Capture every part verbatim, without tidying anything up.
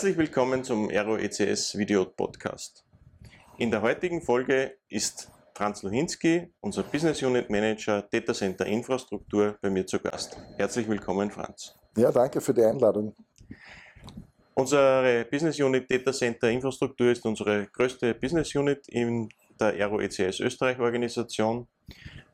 Herzlich willkommen zum aeroECS Video Podcast. In der heutigen Folge ist Franz Lohinski, unser Business Unit Manager Data Center Infrastruktur, bei mir zu Gast. Herzlich willkommen, Franz. Ja, danke für die Einladung. Unsere Business Unit Data Center Infrastruktur ist unsere größte Business Unit in der aeroECS Österreich Organisation.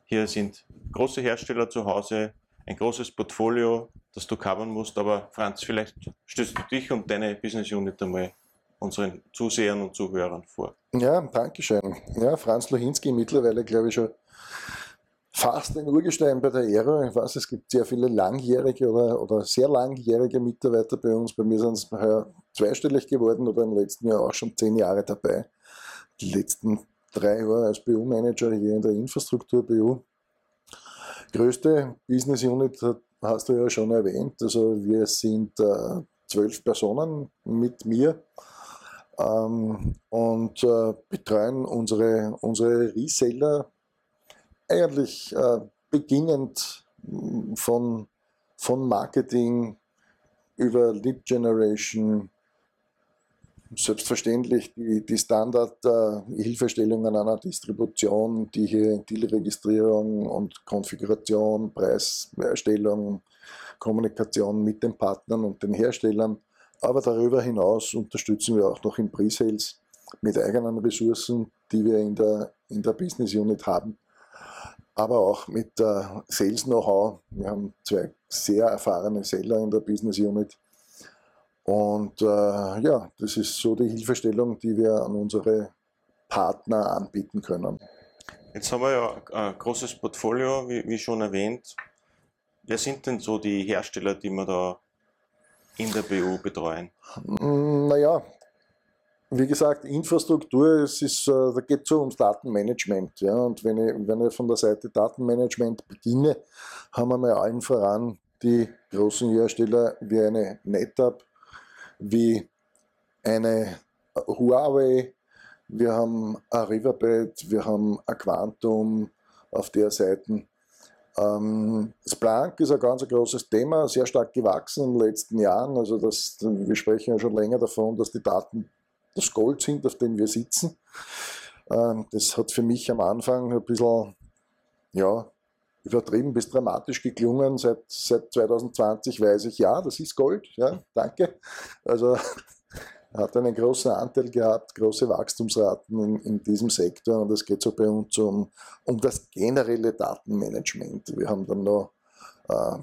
Hier sind große Hersteller zu Hause, ein großes Portfolio, das du covern musst. Aber Franz, vielleicht stellst du dich und deine Business Unit einmal unseren Zusehern und Zuhörern vor. Ja, danke schön. Ja, Franz Lohinski, mittlerweile glaube ich schon fast ein Urgestein bei der Aero. Ich weiß, es gibt sehr viele langjährige oder, oder sehr langjährige Mitarbeiter bei uns. Bei mir sind es heuer zweistellig geworden oder im letzten Jahr auch schon zehn Jahre dabei. Die letzten drei Jahre als B U-Manager hier in der Infrastruktur-B U. Größte Business Unit hast du ja schon erwähnt. Also wir sind äh, zwölf Personen mit mir ähm, und äh, betreuen unsere, unsere Reseller eigentlich äh, beginnend von, von Marketing über Lead Generation, selbstverständlich die, die Standard-Hilfestellungen äh, einer Distribution, die hier Deal-Registrierung und Konfiguration, Preiserstellung, Kommunikation mit den Partnern und den Herstellern. Aber darüber hinaus unterstützen wir auch noch im Pre-Sales mit eigenen Ressourcen, die wir in der, in der Business Unit haben, aber auch mit äh, Sales-Know-how. Wir haben zwei sehr erfahrene Seller in der Business Unit. Und äh, ja, das ist so die Hilfestellung, die wir an unsere Partner anbieten können. Jetzt haben wir ja ein großes Portfolio, wie, wie schon erwähnt. Wer sind denn so die Hersteller, die wir da in der B U betreuen? Naja, wie gesagt, Infrastruktur, es ist, da geht es so ums Datenmanagement. Ja? Und wenn ich, wenn ich von der Seite Datenmanagement beginne, haben wir mal allen voran die großen Hersteller wie eine NetApp, wie eine Huawei, wir haben eine Riverbed, wir haben ein Quantum auf der Seite. Ähm, Splunk ist ein ganz großes Thema, sehr stark gewachsen in den letzten Jahren. Also das, wir sprechen ja schon länger davon, dass die Daten das Gold sind, auf dem wir sitzen. Ähm, das hat für mich am Anfang ein bisschen, ja, übertrieben bis dramatisch geklungen. Seit, seit zwanzig zwanzig weiß ich, ja, das ist Gold, ja, danke. Also hat einen großen Anteil gehabt, große Wachstumsraten in, in diesem Sektor, und es geht so bei uns um, um das generelle Datenmanagement. Wir haben dann noch äh,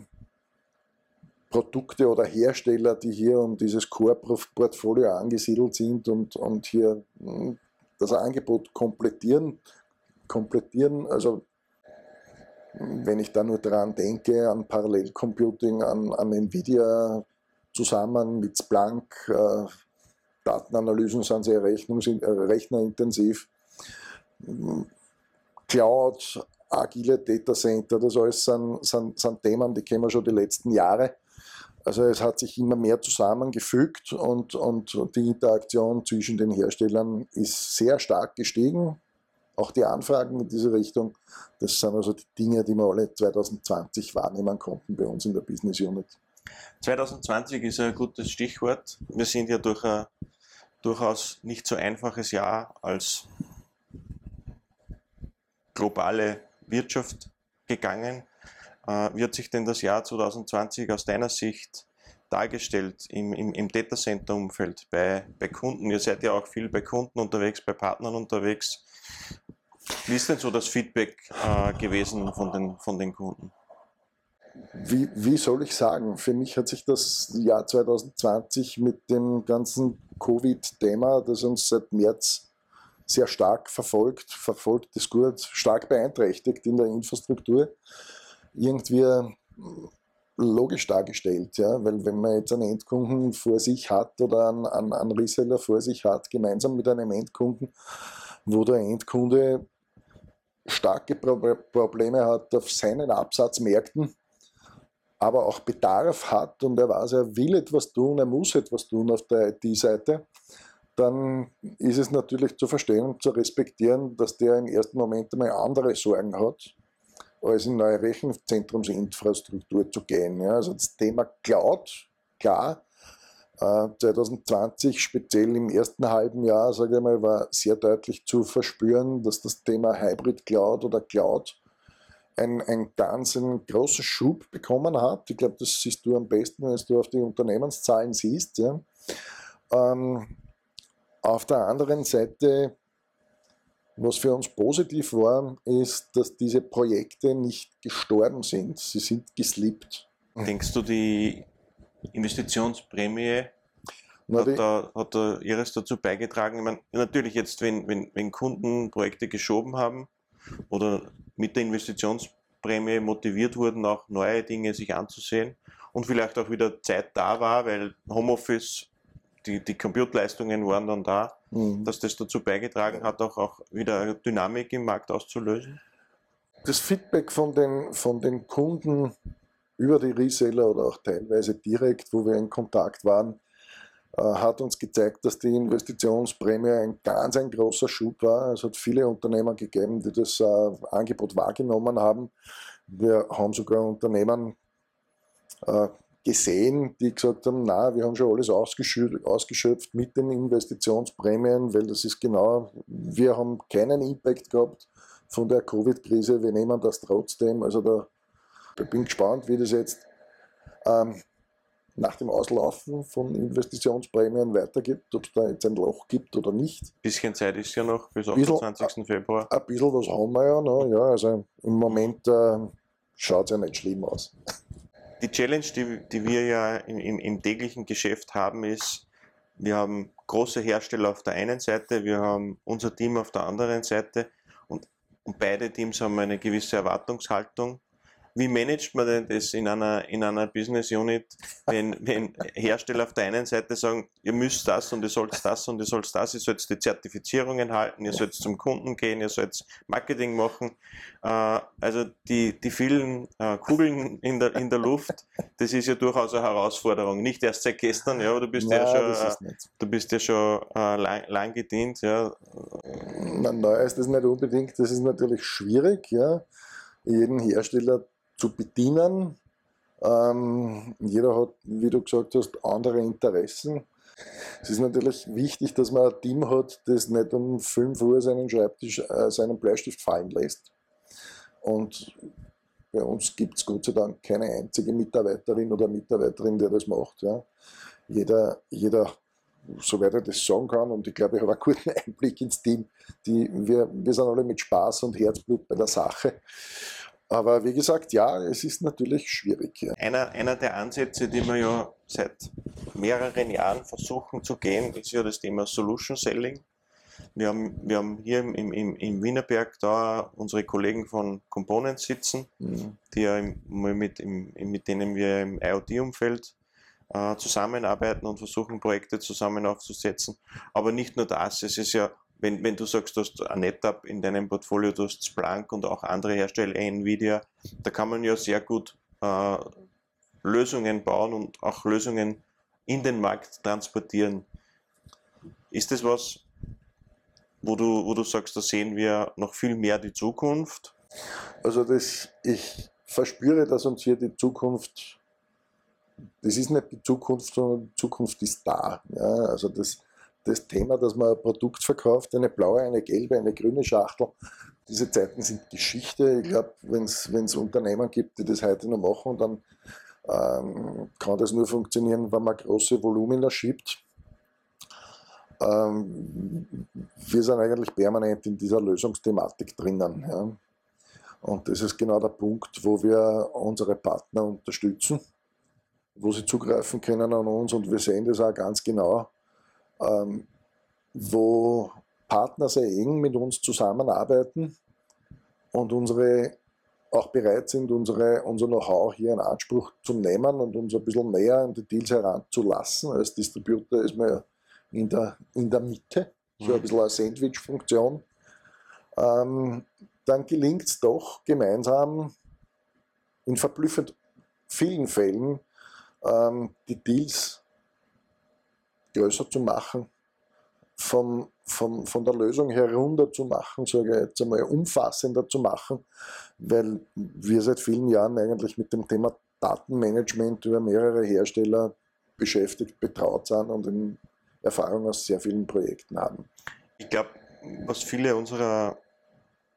Produkte oder Hersteller, die hier um dieses Core-Portfolio angesiedelt sind und, und hier mh, das Angebot komplettieren, komplettieren, also wenn ich da nur daran denke, an Parallelcomputing, an, an Nvidia zusammen mit Splunk, äh, Datenanalysen sind sehr rechnungs- äh, rechnerintensiv, Cloud, agile Data Center, das alles sind, sind, sind Themen, die kennen wir schon die letzten Jahre. Also es hat sich immer mehr zusammengefügt und, und die Interaktion zwischen den Herstellern ist sehr stark gestiegen. Auch die Anfragen in diese Richtung, das sind also die Dinge, die wir alle zwanzig zwanzig wahrnehmen konnten bei uns in der Business Unit. zwanzig zwanzig ist ein gutes Stichwort. Wir sind ja durch ein durchaus nicht so einfaches Jahr als globale Wirtschaft gegangen. Wie hat sich denn das Jahr zwanzig zwanzig aus deiner Sicht dargestellt im, im, im Data Center Umfeld bei, bei Kunden? Ihr seid ja auch viel bei Kunden unterwegs, bei Partnern unterwegs. Wie ist denn so das Feedback äh, gewesen von den, von den Kunden? Wie, wie soll ich sagen? Für mich hat sich das Jahr zwanzig zwanzig mit dem ganzen Covid-Thema, das uns seit März sehr stark verfolgt, verfolgt ist gut, stark beeinträchtigt in der Infrastruktur, irgendwie logisch dargestellt. Ja? Weil wenn man jetzt einen Endkunden vor sich hat oder einen, einen, einen Reseller vor sich hat, gemeinsam mit einem Endkunden, wo der Endkunde starke Probleme hat auf seinen Absatzmärkten, aber auch Bedarf hat und er weiß, er will etwas tun, er muss etwas tun auf der I T-Seite, dann ist es natürlich zu verstehen und zu respektieren, dass der im ersten Moment einmal andere Sorgen hat, als in neue Rechenzentrumsinfrastruktur zu gehen. Ja, also das Thema Cloud, klar, zwanzig zwanzig, speziell im ersten halben Jahr, sage ich mal, war sehr deutlich zu verspüren, dass das Thema Hybrid Cloud oder Cloud einen, einen ganz einen großen Schub bekommen hat. Ich glaube, das siehst du am besten, wenn du auf die Unternehmenszahlen siehst. Ja. Ähm, auf der anderen Seite, was für uns positiv war, ist, dass diese Projekte nicht gestorben sind. Sie sind geslippt. Denkst du, die Investitionsprämie hat, die, da, hat da ihres dazu beigetragen? Ich meine, natürlich jetzt, wenn, wenn, wenn Kunden Projekte geschoben haben oder mit der Investitionsprämie motiviert wurden, auch neue Dinge sich anzusehen und vielleicht auch wieder Zeit da war, weil Homeoffice, die, die Compute-Leistungen waren dann da, mhm. dass das dazu beigetragen hat, auch, auch wieder Dynamik im Markt auszulösen? Das Feedback von den, von den Kunden über die Reseller oder auch teilweise direkt, wo wir in Kontakt waren, äh, hat uns gezeigt, dass die Investitionsprämie ein ganz ein großer Schub war. Es hat viele Unternehmen gegeben, die das äh, Angebot wahrgenommen haben. Wir haben sogar Unternehmen äh, gesehen, die gesagt haben, na, wir haben schon alles ausgeschöpft, ausgeschöpft mit den Investitionsprämien, weil das ist genau, wir haben keinen Impact gehabt von der Covid-Krise, wir nehmen das trotzdem, also da Ich bin gespannt, wie das jetzt ähm, nach dem Auslaufen von Investitionsprämien weitergibt, ob es da jetzt ein Loch gibt oder nicht. Ein bisschen Zeit ist ja noch bis achtundzwanzigsten Februar. Ein bisschen was haben wir ja noch. Ja, also im Moment äh, schaut es ja nicht schlimm aus. Die Challenge, die, die wir ja im, im, im täglichen Geschäft haben, ist, wir haben große Hersteller auf der einen Seite, wir haben unser Team auf der anderen Seite und, und beide Teams haben eine gewisse Erwartungshaltung. Wie managt man denn das in einer, in einer Business Unit, wenn, wenn Hersteller auf der einen Seite sagen, ihr müsst das und ihr sollt das und ihr sollt das, ihr sollt die Zertifizierungen halten, ihr sollt zum Kunden gehen, ihr sollt Marketing machen. Also die, die vielen Kugeln in der, in der Luft, das ist ja durchaus eine Herausforderung. Nicht erst seit gestern, ja, aber du bist Nein, ja schon, du bist ja schon lang, lang gedient. Ja. Nein, nein, ist das nicht unbedingt, das ist natürlich schwierig, ja, jeden Hersteller zu bedienen. Ähm, jeder hat, wie du gesagt hast, andere Interessen. Es ist natürlich wichtig, dass man ein Team hat, das nicht um fünf Uhr seinen Schreibtisch, äh, seinen Bleistift fallen lässt. Und bei uns gibt es Gott sei Dank keine einzige Mitarbeiterin oder Mitarbeiterin, der das macht. Ja. Jeder, jeder, soweit er das sagen kann, und ich glaube, ich habe einen guten Einblick ins Team. Die, wir, wir sind alle mit Spaß und Herzblut bei der Sache. Aber wie gesagt, ja, es ist natürlich schwierig. Ja. Einer, einer der Ansätze, die wir ja seit mehreren Jahren versuchen zu gehen, ist ja das Thema Solution Selling. Wir haben, wir haben hier im, im, im Wienerberg da unsere Kollegen von Components sitzen, mhm. die ja im, mit, im, mit denen wir im IoT-Umfeld äh, zusammenarbeiten und versuchen, Projekte zusammen aufzusetzen. Aber nicht nur das, es ist ja, Wenn, wenn du sagst, du hast ein NetApp in deinem Portfolio, du hast Splunk und auch andere Hersteller, Nvidia, da kann man ja sehr gut äh, Lösungen bauen und auch Lösungen in den Markt transportieren. Ist das was, wo du, wo du sagst, da sehen wir noch viel mehr die Zukunft? Also das, ich verspüre, dass uns hier die Zukunft, das ist nicht die Zukunft, sondern die Zukunft ist da. Ja, also das Das Thema, dass man ein Produkt verkauft, eine blaue, eine gelbe, eine grüne Schachtel, diese Zeiten sind Geschichte. Ich glaube, wenn es Unternehmen gibt, die das heute noch machen, dann ähm, kann das nur funktionieren, wenn man große Volumina schiebt. Ähm, wir sind eigentlich permanent in dieser Lösungsthematik drinnen. Ja. Und das ist genau der Punkt, wo wir unsere Partner unterstützen, wo sie zugreifen können an uns, und wir sehen das auch ganz genau. Ähm, wo Partner sehr eng mit uns zusammenarbeiten und unsere auch bereit sind, unsere, unser Know-how hier in Anspruch zu nehmen und uns ein bisschen näher an die Deals heranzulassen. Als Distributor ist man ja in der, in der Mitte, so ein bisschen eine Sandwich-Funktion. Ähm, dann gelingt es doch gemeinsam in verblüffend vielen Fällen, ähm, die Deals größer zu machen, vom, vom, von der Lösung herunter zu machen, sage ich jetzt einmal, umfassender zu machen, weil wir seit vielen Jahren eigentlich mit dem Thema Datenmanagement über mehrere Hersteller beschäftigt, betraut sind und Erfahrung aus sehr vielen Projekten haben. Ich glaube, was viele unserer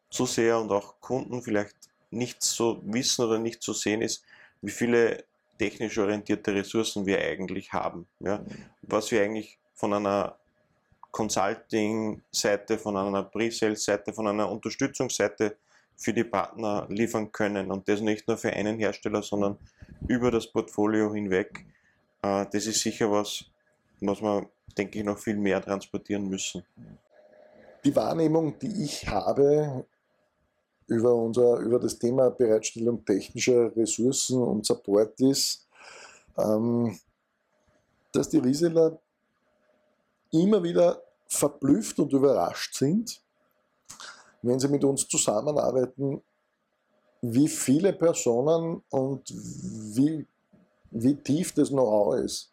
Zuseher und auch Kunden vielleicht nicht so wissen oder nicht so sehen, ist, wie viele technisch orientierte Ressourcen wir eigentlich haben. Ja? Was wir eigentlich von einer Consulting-Seite, von einer Pre-Sales-Seite, von einer Unterstützungsseite für die Partner liefern können. Und das nicht nur für einen Hersteller, sondern über das Portfolio hinweg. Das ist sicher was, was wir, denke ich, noch viel mehr transportieren müssen. Die Wahrnehmung, die ich habe über, unser, über das Thema Bereitstellung technischer Ressourcen und Support ist, ähm, dass die Reseller immer wieder verblüfft und überrascht sind, wenn sie mit uns zusammenarbeiten, wie viele Personen und wie, wie tief das Know-how ist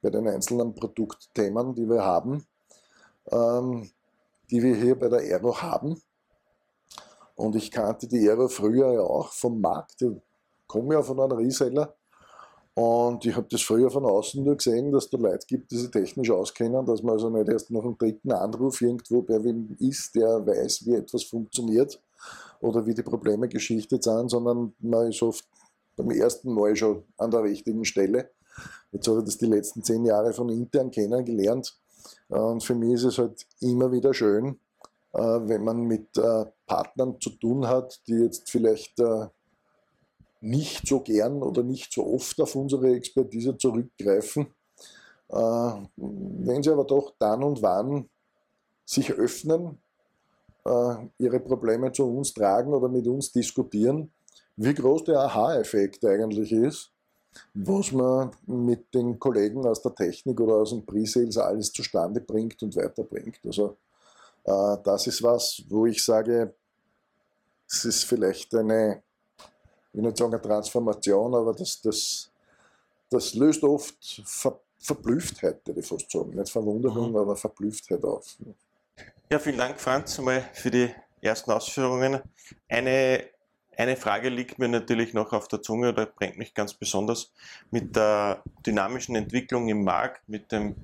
bei den einzelnen Produktthemen, die wir haben, ähm, die wir hier bei der Ergo haben. Und ich kannte die Ergo früher ja auch vom Markt, ich komme ja von einem Reseller und ich habe das früher von außen nur gesehen, dass es da Leute gibt, die sich technisch auskennen, dass man also nicht erst nach dem dritten Anruf irgendwo bei wem ist, der weiß, wie etwas funktioniert oder wie die Probleme geschichtet sind, sondern man ist oft beim ersten Mal schon an der richtigen Stelle. Jetzt habe ich das die letzten zehn Jahre von intern kennengelernt. Und für mich ist es halt immer wieder schön, wenn man mit Partnern zu tun hat, die jetzt vielleicht nicht so gern oder nicht so oft auf unsere Expertise zurückgreifen. Wenn sie aber doch dann und wann sich öffnen, ihre Probleme zu uns tragen oder mit uns diskutieren, wie groß der Aha-Effekt eigentlich ist, was man mit den Kollegen aus der Technik oder aus dem Pre-Sales alles zustande bringt und weiterbringt. Also äh, das ist was, wo ich sage, es ist vielleicht eine, ich will nicht sagen eine Transformation, aber das, das, das löst oft Ver, Verblüfftheit, würde ich fast sagen. Nicht Verwunderung, mhm. aber Verblüfftheit auf. Ja, vielen Dank, Franz, mal für die ersten Ausführungen. Eine Eine Frage liegt mir natürlich noch auf der Zunge oder brennt mich ganz besonders mit der dynamischen Entwicklung im Markt, mit dem,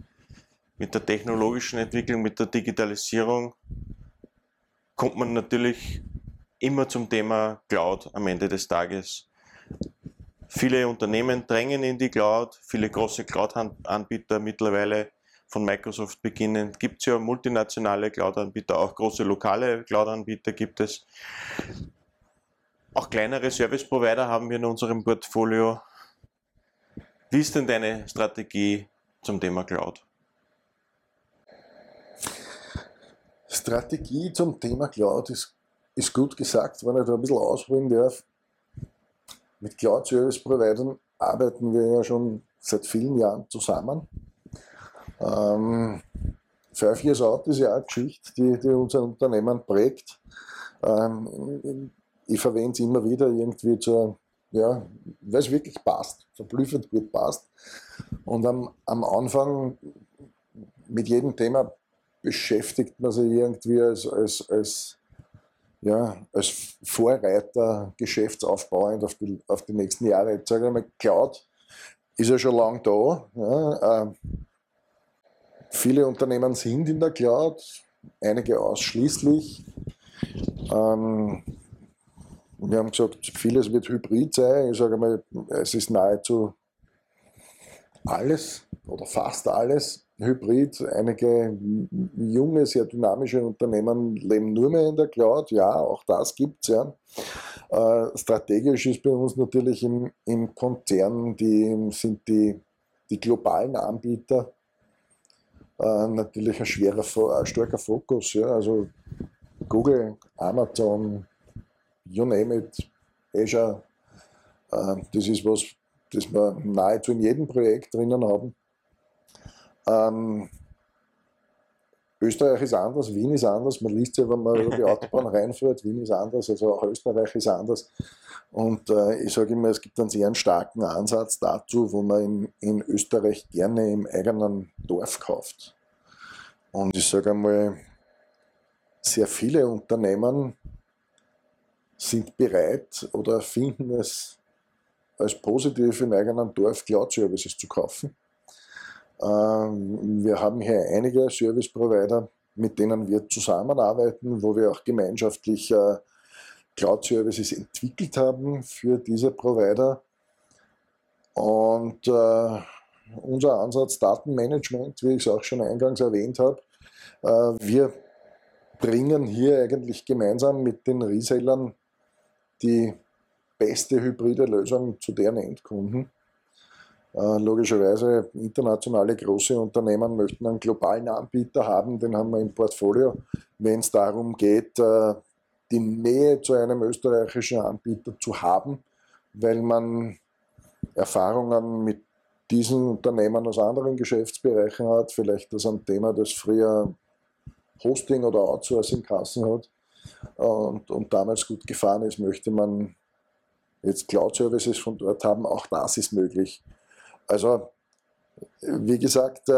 mit der technologischen Entwicklung, mit der Digitalisierung kommt man natürlich immer zum Thema Cloud am Ende des Tages. Viele Unternehmen drängen in die Cloud, viele große Cloud-Anbieter mittlerweile von Microsoft beginnend. Gibt es ja multinationale Cloud-Anbieter, auch große lokale Cloud-Anbieter gibt es. Auch kleinere Service-Provider haben wir in unserem Portfolio. Wie ist denn deine Strategie zum Thema Cloud? Strategie zum Thema Cloud ist, ist gut gesagt, wenn ich da ein bisschen ausholen darf. Mit Cloud-Service-Providern arbeiten wir ja schon seit vielen Jahren zusammen. Ähm, Five Years Out ist ja eine Geschichte, die, die unser Unternehmen prägt. Ähm, Ich verwende es immer wieder irgendwie zur, ja, weil es wirklich passt, verblüffend gut passt. Und am, am Anfang mit jedem Thema beschäftigt man sich irgendwie als, als, als, ja, als Vorreiter, geschäftsaufbauend auf die, auf die nächsten Jahre. Jetzt sage ich mal, Cloud ist ja schon lange da. Ja, äh, viele Unternehmen sind in der Cloud, einige ausschließlich. Ähm, Wir haben gesagt, vieles wird hybrid sein. Ich sage mal, es ist nahezu alles oder fast alles hybrid. Einige junge, sehr dynamische Unternehmen leben nur mehr in der Cloud. Ja, auch das gibt es. Ja. Äh, strategisch ist bei uns natürlich im, im Konzern, die, sind die, die globalen Anbieter äh, natürlich ein, schwerer, ein starker Fokus. Ja. Also Google, Amazon, you name it, Azure, das ist was, das wir nahezu in jedem Projekt drinnen haben. Ähm, Österreich ist anders, Wien ist anders, man liest ja, wenn man über die Autobahn reinfährt, Wien ist anders, also auch Österreich ist anders. Und äh, ich sage immer, es gibt einen sehr starken Ansatz dazu, wo man in, in Österreich gerne im eigenen Dorf kauft. Und ich sage einmal, sehr viele Unternehmen sind bereit oder finden es als positiv, im eigenen Dorf Cloud-Services zu kaufen. Wir haben hier einige Service-Provider, mit denen wir zusammenarbeiten, wo wir auch gemeinschaftlich Cloud-Services entwickelt haben für diese Provider. Und unser Ansatz Datenmanagement, wie ich es auch schon eingangs erwähnt habe, wir bringen hier eigentlich gemeinsam mit den Resellern die beste hybride Lösung zu deren Endkunden. Äh, logischerweise internationale große Unternehmen möchten einen globalen Anbieter haben, den haben wir im Portfolio. Wenn es darum geht, äh, die Nähe zu einem österreichischen Anbieter zu haben, weil man Erfahrungen mit diesen Unternehmen aus anderen Geschäftsbereichen hat, vielleicht das ein Thema, das früher Hosting oder Outsourcing-Kassen hat und, und damals gut gefahren ist, möchte man jetzt Cloud-Services von dort haben, auch das ist möglich. Also, wie gesagt,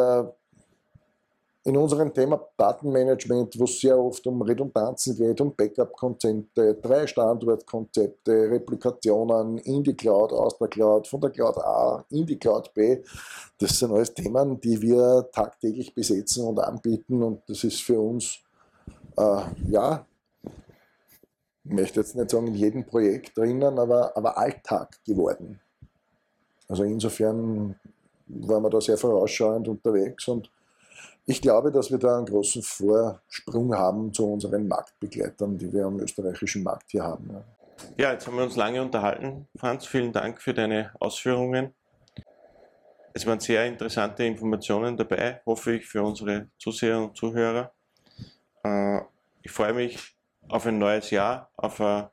in unserem Thema Datenmanagement, wo es sehr oft um Redundanzen geht, um Backup-Konzepte, Drei-Standort-Konzepte, Replikationen in die Cloud, aus der Cloud, von der Cloud A in die Cloud B, das sind alles Themen, die wir tagtäglich besetzen und anbieten, und das ist für uns, äh, ja, ich möchte jetzt nicht sagen in jedem Projekt drinnen, aber, aber Alltag geworden. Also insofern waren wir da sehr vorausschauend unterwegs, und ich glaube, dass wir da einen großen Vorsprung haben zu unseren Marktbegleitern, die wir am österreichischen Markt hier haben. Ja, jetzt haben wir uns lange unterhalten. Franz, vielen Dank für deine Ausführungen. Es waren sehr interessante Informationen dabei, hoffe ich, für unsere Zuseher und Zuhörer. Ich freue mich auf ein neues Jahr, auf eine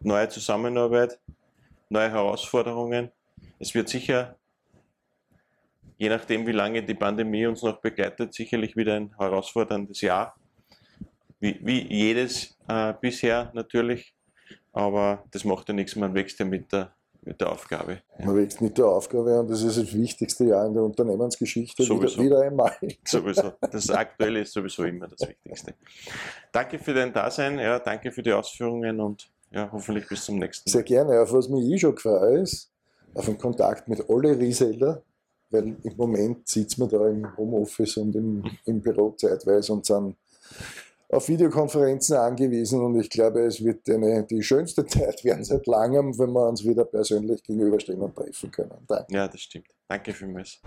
neue Zusammenarbeit, neue Herausforderungen. Es wird sicher, je nachdem wie lange die Pandemie uns noch begleitet, sicherlich wieder ein herausforderndes Jahr, wie, wie jedes äh, bisher natürlich, aber das macht ja nichts, man wächst ja mit der, mit der Aufgabe. Man wächst mit der Aufgabe, und das ist das wichtigste Jahr in der Unternehmensgeschichte, wieder, wieder einmal. Sowieso, das Aktuelle ist sowieso immer das Wichtigste. Danke für dein Dasein, ja, danke für die Ausführungen, und ja, hoffentlich bis zum nächsten Mal. Sehr gerne, auf was mich eh schon gefreut ist, auf den Kontakt mit alle Reseller, weil im Moment sitzt man da im Homeoffice und im, im Büro zeitweise und sind auf Videokonferenzen angewiesen, und ich glaube, es wird eine, die schönste Zeit werden seit langem, wenn wir uns wieder persönlich gegenüberstehen und treffen können. Danke. Ja, das stimmt. Danke vielmals.